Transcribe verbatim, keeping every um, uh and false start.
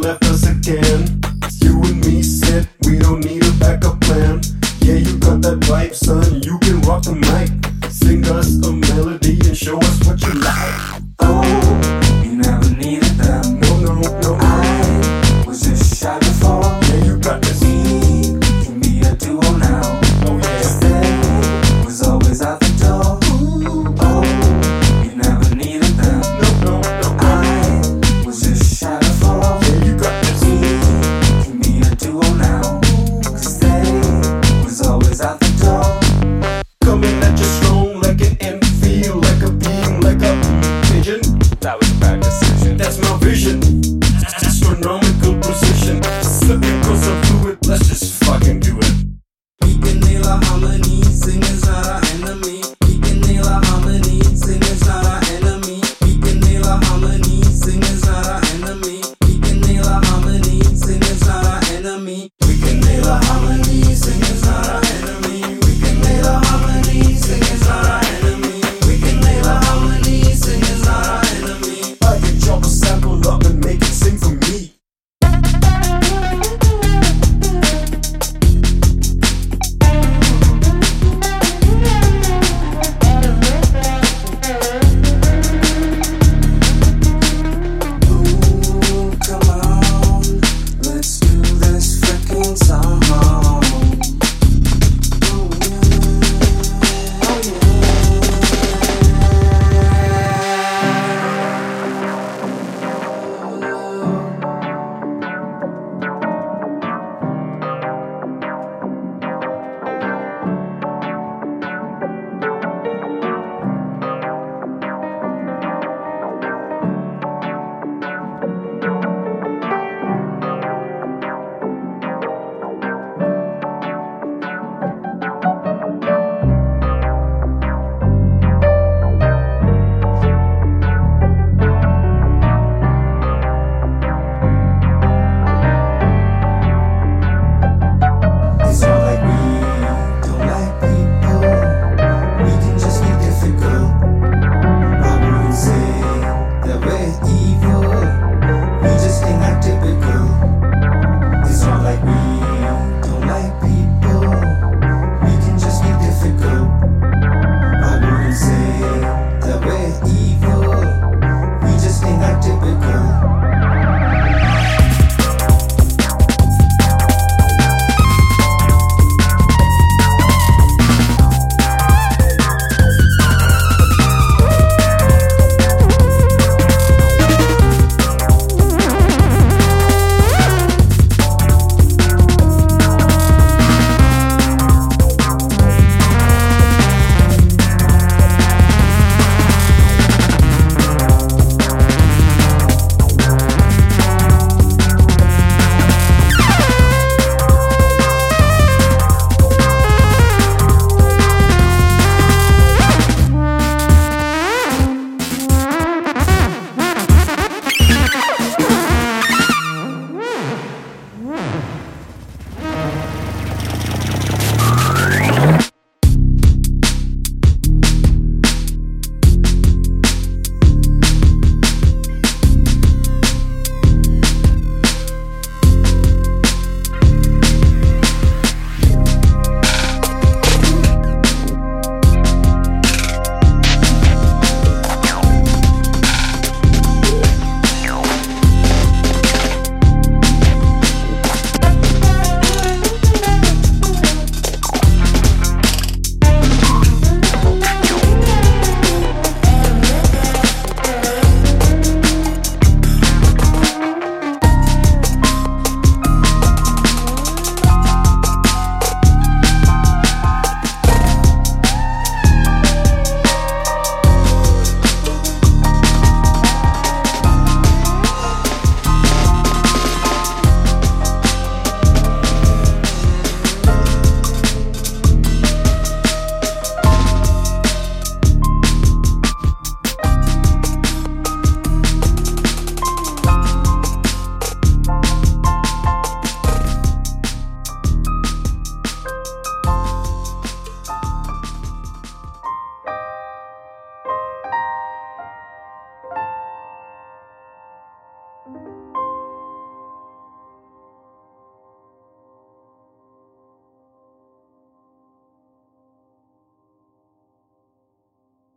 left us again. You and me said we don't need a backup plan. Yeah, you got that vibe, son, you can rock the mic. Sing us a melody and show us what you like. Oh.